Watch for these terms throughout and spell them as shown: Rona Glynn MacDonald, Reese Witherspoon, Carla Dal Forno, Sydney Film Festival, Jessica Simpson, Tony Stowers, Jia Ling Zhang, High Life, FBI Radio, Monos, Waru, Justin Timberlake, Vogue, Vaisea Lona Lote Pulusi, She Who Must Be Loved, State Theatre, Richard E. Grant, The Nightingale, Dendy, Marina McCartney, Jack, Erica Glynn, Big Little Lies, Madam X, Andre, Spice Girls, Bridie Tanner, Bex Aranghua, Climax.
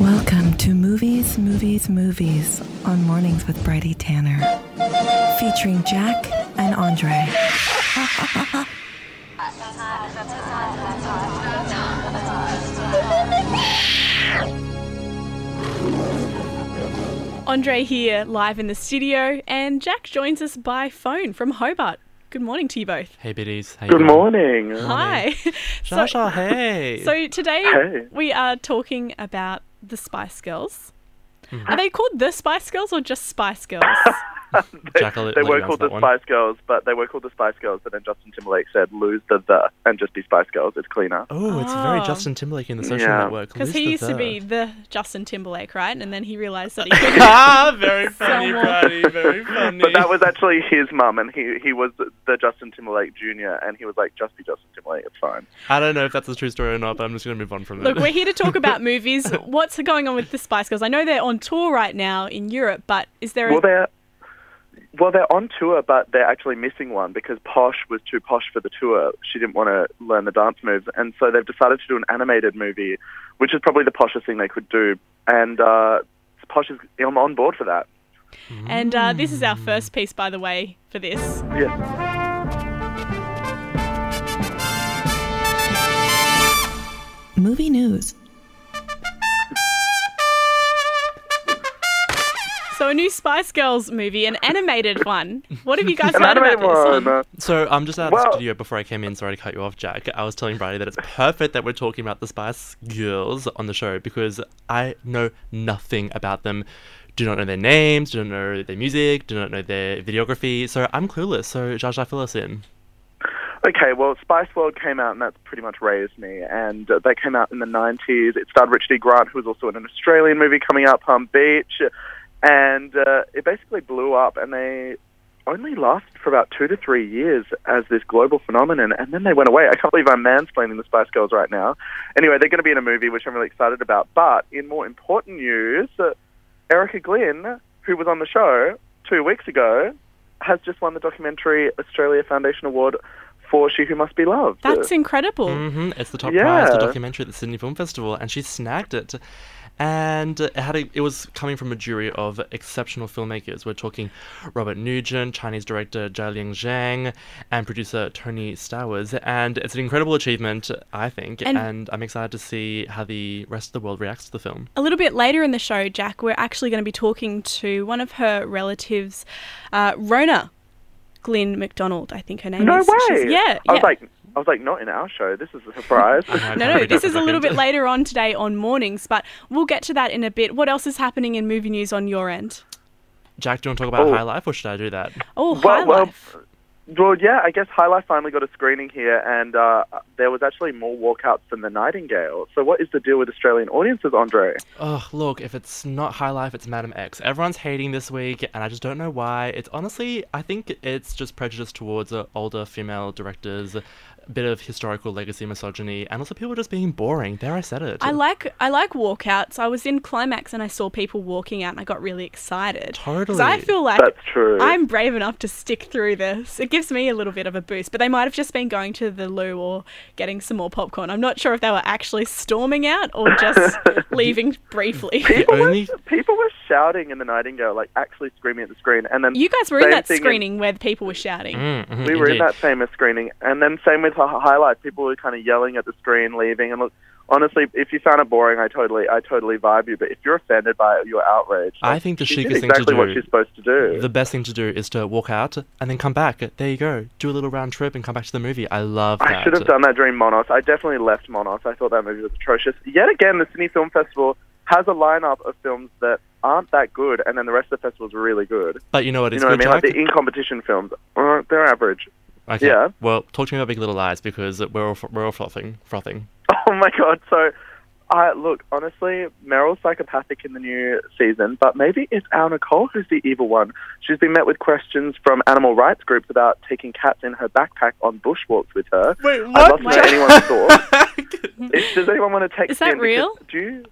Welcome to Movies, Movies, Movies on Mornings with Bridie Tanner, featuring Jack and Andre. Andre here, live in the studio, and Jack joins us by phone from Hobart. Good morning to you both. Hey, biddies. Good morning. Hi. Shasha, hey. So today we are talking about the Spice Girls. Mm. Are they called the Spice Girls or just Spice Girls? They were called the Spice Girls, but they were called the Spice Girls, but then Justin Timberlake said, lose the and just be Spice Girls. It's cleaner. Oh, it's very Justin Timberlake in the Social Network. Because he used to be the Justin Timberlake, right? And then he realised that he couldn't. Very funny, buddy. Very funny. But that was actually his mum, and he was the Justin Timberlake Jr., and he was like, just be Justin Timberlake, it's fine. I don't know if that's a true story or not, but I'm just going to move on from that. Look, we're here to talk about movies. What's going on with the Spice Girls? I know they're on tour right now in Europe, but is there Well, they're on tour, but they're actually missing one because Posh was too posh for the tour. She didn't want to learn the dance moves. And so they've decided to do an animated movie, which is probably the poshest thing they could do. And Posh is on board for that. And this is our first piece, by the way, for this. Yeah. Movie news. So a new Spice Girls movie, an animated one. What have you guys heard about this one? So I'm just out of the studio before I came in. Sorry to cut you off, Jack. I was telling Bridie that it's perfect that we're talking about the Spice Girls on the show because I know nothing about them. Do not know their names, do not know their music, do not know their videography. So I'm clueless. So Jaja, fill us in. Okay, well, Spice World came out, and that's pretty much raised me. And they came out in the 90s. It starred Richard E. Grant, who was also in an Australian movie coming out, Palm Beach. And it basically blew up, and they only lasted for about 2 to 3 years as this global phenomenon, and then they went away. I can't believe I'm mansplaining the Spice Girls right now. Anyway, they're going to be in a movie, which I'm really excited about. But in more important news, Erica Glynn, who was on the show 2 weeks ago, has just won the Documentary Australia Foundation Award for She Who Must Be Loved. That's incredible. Mm-hmm. It's the top prize for documentary at the Sydney Film Festival, and she snagged it. And it was coming from a jury of exceptional filmmakers. We're talking Robert Nugent, Chinese director Jia Ling Zhang, and producer Tony Stowers. And it's an incredible achievement, I think. And I'm excited to see how the rest of the world reacts to the film. A little bit later in the show, Jack, we're actually going to be talking to one of her relatives, Rona Glynn MacDonald, I think her name is. No way! I was like, not in our show. This is a surprise. No, this is a little bit later on today on Mornings, but we'll get to that in a bit. What else is happening in movie news on your end? Jack, do you want to talk about High Life, or should I do that? High Life. Well, yeah, I guess High Life finally got a screening here, and there was actually more walkouts than The Nightingale. So what is the deal with Australian audiences, Andre? Oh, look, if it's not High Life, it's Madam X. Everyone's hating this week, and I just don't know why. It's honestly, I think it's just prejudice towards older female directors, a bit of historical legacy misogyny, and also people just being boring. There, I said it. I like walkouts. I was in Climax, and I saw people walking out, and I got really excited. Totally. Because I feel like that's true. I'm brave enough to stick through this. It gives me a little bit of a boost, but they might have just been going to the loo or getting some more popcorn. I'm not sure if they were actually storming out or just leaving briefly. People were shouting in The Nightingale, like actually screaming at the screen. And then you guys were in that screening where people were shouting. We were in that famous screening. And then same with High Life. People were kind of yelling at the screen, leaving. And look, honestly, if you found it boring, I totally vibe you. But if you're offended by it, you're outraged. I think the chicest thing to do, what she's supposed to do, the best thing to do is to walk out and then come back. There you go. Do a little round trip and come back to the movie. I love that. I should have done that during Monos. I definitely left Monos. I thought that movie was atrocious. Yet again, the Sydney Film Festival has a lineup of films that aren't that good, and then the rest of the festival's really good. But you know what? It's good, Jack? Like the in-competition films, they're average. Okay. Yeah. Well, talk to me about Big Little Lies because we're all frothing. Oh my god! So, look, honestly, Meryl's psychopathic in the new season, but maybe it's our Nicole who's the evil one. She's been met with questions from animal rights groups about taking cats in her backpack on bushwalks with her. Wait, what? I'd love to know anyone's thoughts. Does anyone want to take? Is that real? Do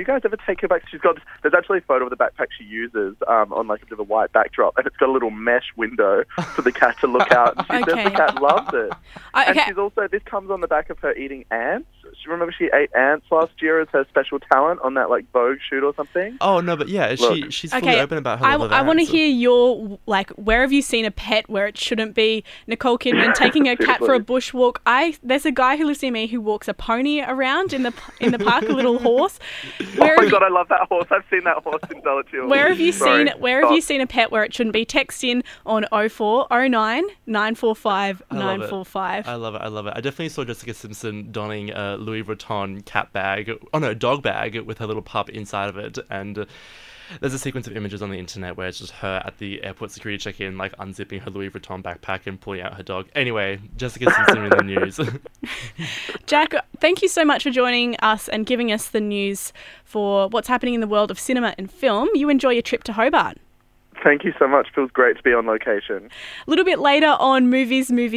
you guys ever take her back? She's got. There's actually a photo of the backpack she uses on like a bit of a white backdrop, and it's got a little mesh window for the cat to look out. And she says the cat loves it. And she's also. This comes on the back of her eating ants. Remember, she ate ants last last year as her special talent on that like Vogue shoot or something. Oh no, but yeah, she's fully open about her. I want to hear your like, where have you seen a pet where it shouldn't be? Nicole Kidman taking her cat for a bush walk. There's a guy who lives near me who walks a pony around in the park, a little horse. Oh my god, I love that horse. I've seen that horse in Delatil. Where have you seen a pet where it shouldn't be? Text in on 0409 945 945. I love it. I definitely saw Jessica Simpson donning a Louis Vuitton dog bag with her little pup inside of it, and there's a sequence of images on the internet where it's just her at the airport security check-in, like unzipping her Louis Vuitton backpack and pulling out her dog. Anyway, Jessica Simpson in the news. Jack, thank you so much for joining us and giving us the news for what's happening in the world of cinema and film. You enjoy your trip to Hobart. Thank you so much. Feels great to be on location. A little bit later on Movies, you're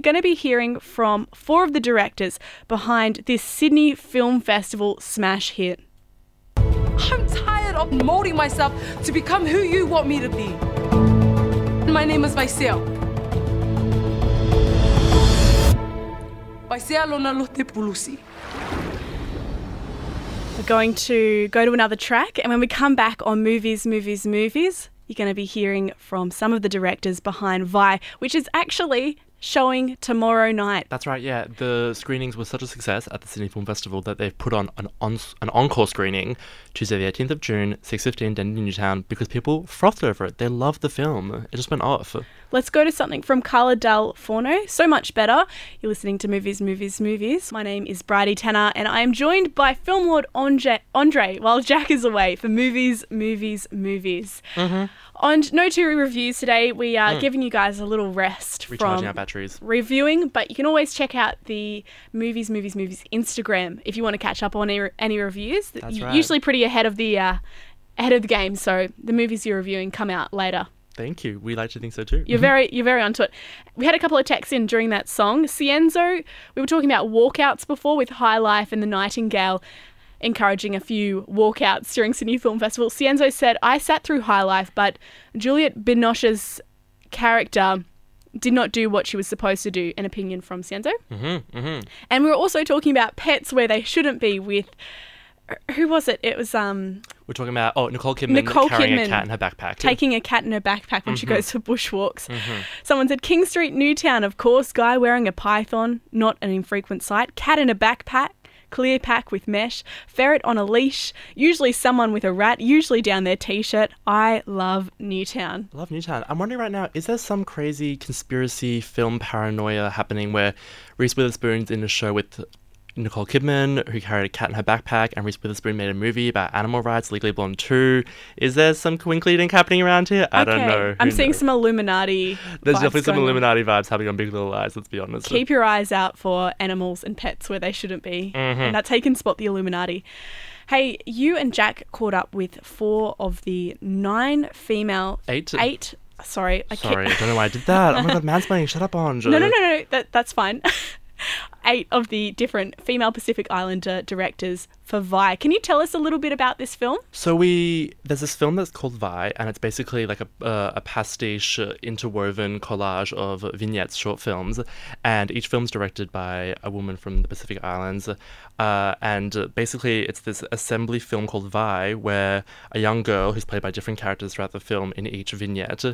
going to be hearing from four of the directors behind this Sydney Film Festival smash hit. I'm tired of moulding myself to become who you want me to be. My name is Vaisea Lona Lote Pulusi. We're going to go to another track, and when we come back on Movies, you're going to be hearing from some of the directors behind Vai, which is actually showing tomorrow night. That's right, yeah. The screenings were such a success at the Sydney Film Festival that they've put on an encore screening Tuesday the 18th of June, 6:15, Dendy, Newtown, because people frothed over it. They loved the film. It just went off. Let's go to something from Carla Dal Forno, So Much Better. You're listening to Movies. My name is Bridie Tanner, and I am joined by film lord Andre while Jack is away for Movies. Mm-hmm. On No Two Reviews today, we are giving you guys a little rest. Recharging our batteries. Reviewing, but you can always check out the Movies Instagram if you want to catch up on any reviews. That's right. Usually pretty ahead of the game, so the movies you're reviewing come out later. Thank you. We like to think so too. You're very onto it. We had a couple of texts in during that song. Cienzo, we were talking about walkouts before with High Life and The Nightingale, encouraging a few walkouts during Sydney Film Festival. Cienzo said, I sat through High Life, but Juliette Binoche's character did not do what she was supposed to do. An opinion from Cienzo. Mm-hmm, mm-hmm. And we were also talking about pets where they shouldn't be with... Who was it? It was... We're talking about, Nicole Kidman carrying a cat in her backpack. Taking a cat in her backpack when she goes for bushwalks. Mm-hmm. Someone said, King Street, Newtown, of course. Guy wearing a python, not an infrequent sight. Cat in a backpack. Clear pack with mesh, ferret on a leash, usually someone with a rat, usually down their t-shirt. I love Newtown. I'm wondering right now, is there some crazy conspiracy film paranoia happening where Reese Witherspoon's in a show with Nicole Kidman, who carried a cat in her backpack, and Reese Witherspoon made a movie about animal rights, Legally Blonde 2. Is there some coinkling happening around here? I don't know. I'm seeing some Illuminati vibes. There's definitely some Illuminati vibes happening on Big Little Lies, let's be honest. Keep your eyes out for animals and pets where they shouldn't be. Mm-hmm. And that's how you can spot the Illuminati. Hey, you and Jack caught up with four of the nine female... Eight. Sorry, I don't know why I did that. Oh my God, mansplaining. Shut up, Andre. No. That's fine. 8 of the different female Pacific Islander directors for Vai. Can you tell us a little bit about this film? So there's this film that's called Vai, and it's basically like a pastiche, interwoven collage of vignettes, short films, and each film's directed by a woman from the Pacific Islands. And basically it's this assembly film called Vai, where a young girl who's played by different characters throughout the film in each vignette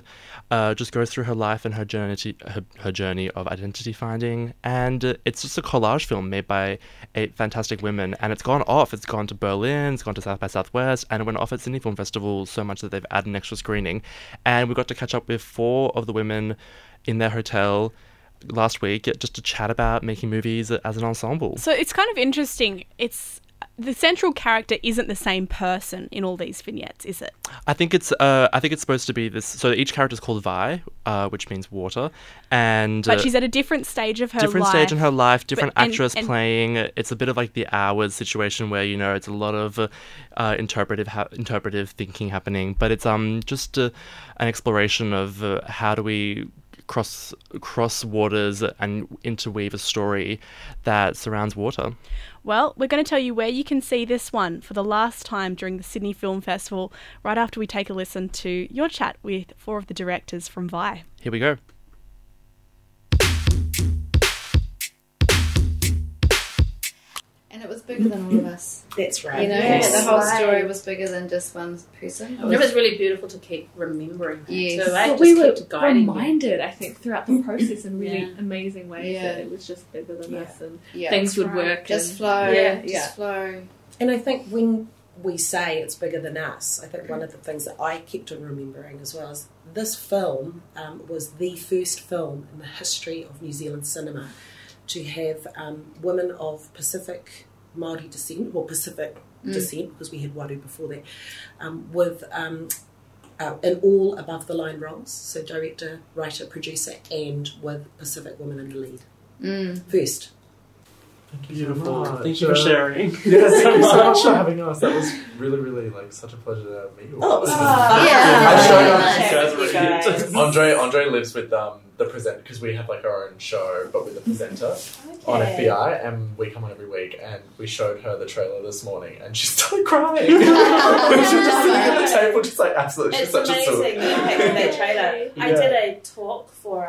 just goes through her life and her journey of identity finding, and it's just a collage film made by 8 fantastic women, and it's gone off. It's gone to Berlin, it's gone to South by Southwest, and it went off at Sydney Film Festival so much that they've added an extra screening. And we got to catch up with 4 of the women in their hotel last week just to chat about making movies as an ensemble. So it's kind of interesting. It's the central character isn't the same person in all these vignettes, is it? I think it's supposed to be this. So each character is called Vai, which means water, and but she's at a different stage of her life. Different playing. It's a bit of like The Hours situation where it's a lot of interpretive thinking happening, but it's just an exploration of how do we cross waters and interweave a story that surrounds water. Well, we're going to tell you where you can see this one for the last time during the Sydney Film Festival right after we take a listen to your chat with 4 of the directors from Vai. Here we go. And it was bigger than all of us. That's right. You know, the whole story was bigger than just one person. It was really beautiful to keep remembering. Yes. So well, we were reminded, I think, throughout the process in really amazing ways that it was just bigger than us, and things would work. Just flow. Yeah. Just flow. And I think when we say it's bigger than us, I think one of the things that I kept on remembering as well is this film was the first film in the history of New Zealand cinema to have women of Pacific Māori descent, or Pacific descent, because we had Waru before that, with in all above-the-line roles, so director, writer, producer, and with Pacific women in the lead. First. Thank you so much. Thank you for sharing. Yeah, thank you so much for having us. That was really, really like such a pleasure to meet you all. Yeah. Andre lives with the presenter, because we have like our own show, but with the presenter on FBI, and we come on every week, and we showed her the trailer this morning, and she started crying. She was just sitting at the table, just like absolutely. It's such amazing the impact of that trailer. I did a talk for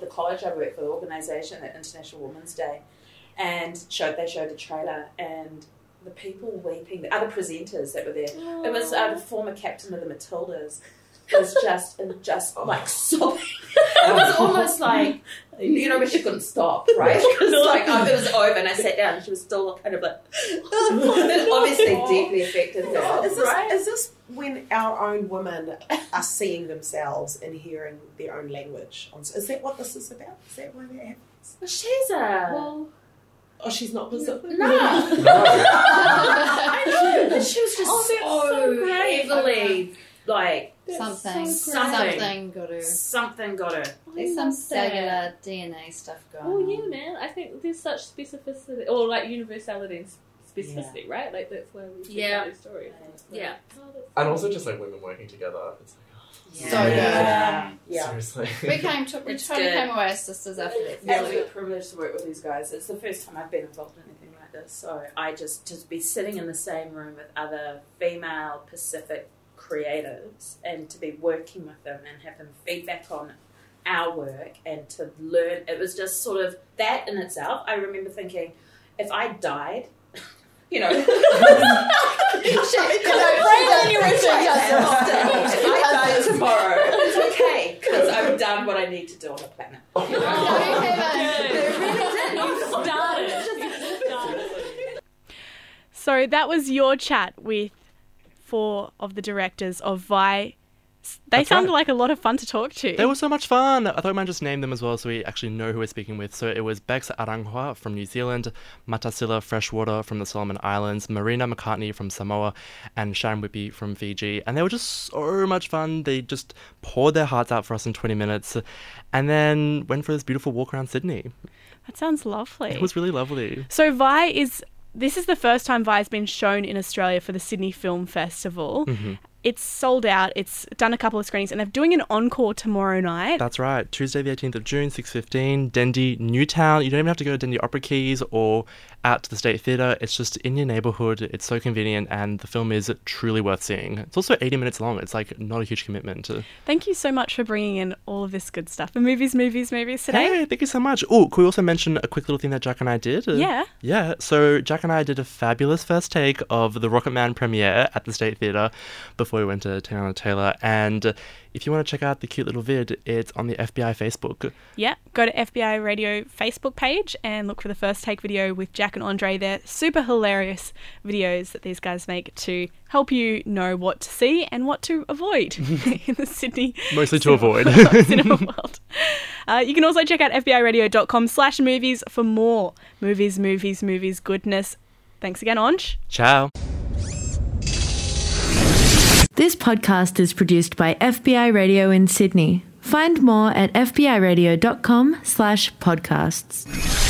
the college I work for, the organisation at International Women's Day. And they showed the trailer, and the people weeping, the other presenters that were there. Aww. It was the former captain of the Matildas was just like sobbing. It was almost like, you know, but she couldn't stop, right? Because like it was over, and I sat down, and she was still kind of like, obviously deeply affected. Is this when our own women are seeing themselves and hearing their own language? Is that what this is about? Is that why that happens? Well, she's Oh, she's not Pacific? No. I know, but she was just so heavily, like... Something got her. There's some cellular DNA stuff going on. Oh, yeah, man. I think there's such specificity, or, like, universality and specificity, right? Like, that's where we think about these stories. Yeah. And also just, like, women working together. It's like, So good. Seriously. We totally came away as sisters after that. It's absolutely a privilege to work with these guys. It's the first time I've been involved in anything like this. So to be sitting in the same room with other female Pacific creatives and to be working with them and have them feedback on our work and to learn. It was just sort of that in itself. I remember thinking, if I died, you know, I die tomorrow. It's okay, because I've done what I need to do on the planet. So that was your chat with 4 of the directors of Vai. They sounded like a lot of fun to talk to. They were so much fun. I thought we might just name them as well so we actually know who we're speaking with. So it was Bex Aranghua from New Zealand, Matasila Freshwater from the Solomon Islands, Marina McCartney from Samoa, and Sharon Whippy from Fiji. And they were just so much fun. They just poured their hearts out for us in 20 minutes and then went for this beautiful walk around Sydney. That sounds lovely. It was really lovely. So this is the first time Vai has been shown in Australia for the Sydney Film Festival. Mm-hmm. It's sold out. It's done a couple of screenings, and they're doing an encore tomorrow night. That's right. Tuesday, the 18th of June, 6:15, Dendy, Newtown. You don't even have to go to Dendy Opera Keys or out to the State Theatre. It's just in your neighbourhood. It's so convenient, and the film is truly worth seeing. It's also 80 minutes long. It's like not a huge commitment. Thank you so much for bringing in all of this good stuff. And movies today. Hey, thank you so much. Oh, could we also mention a quick little thing that Jack and I did? Yeah. Yeah. So Jack and I did a fabulous first take of the Rocket Man premiere at the State Theatre before we went to Tiana Taylor, and if you want to check out the cute little vid, it's on the FBI Facebook. Yeah, go to FBI Radio Facebook page and look for the first take video with Jack and Andre. They're super hilarious videos that these guys make to help you know what to see and what to avoid in the Sydney cinema world. You can also check out fbiradio.com/movies for more movies goodness. Thanks again, Anj. Ciao. This podcast is produced by FBI Radio in Sydney. Find more at fbiradio.com/podcasts.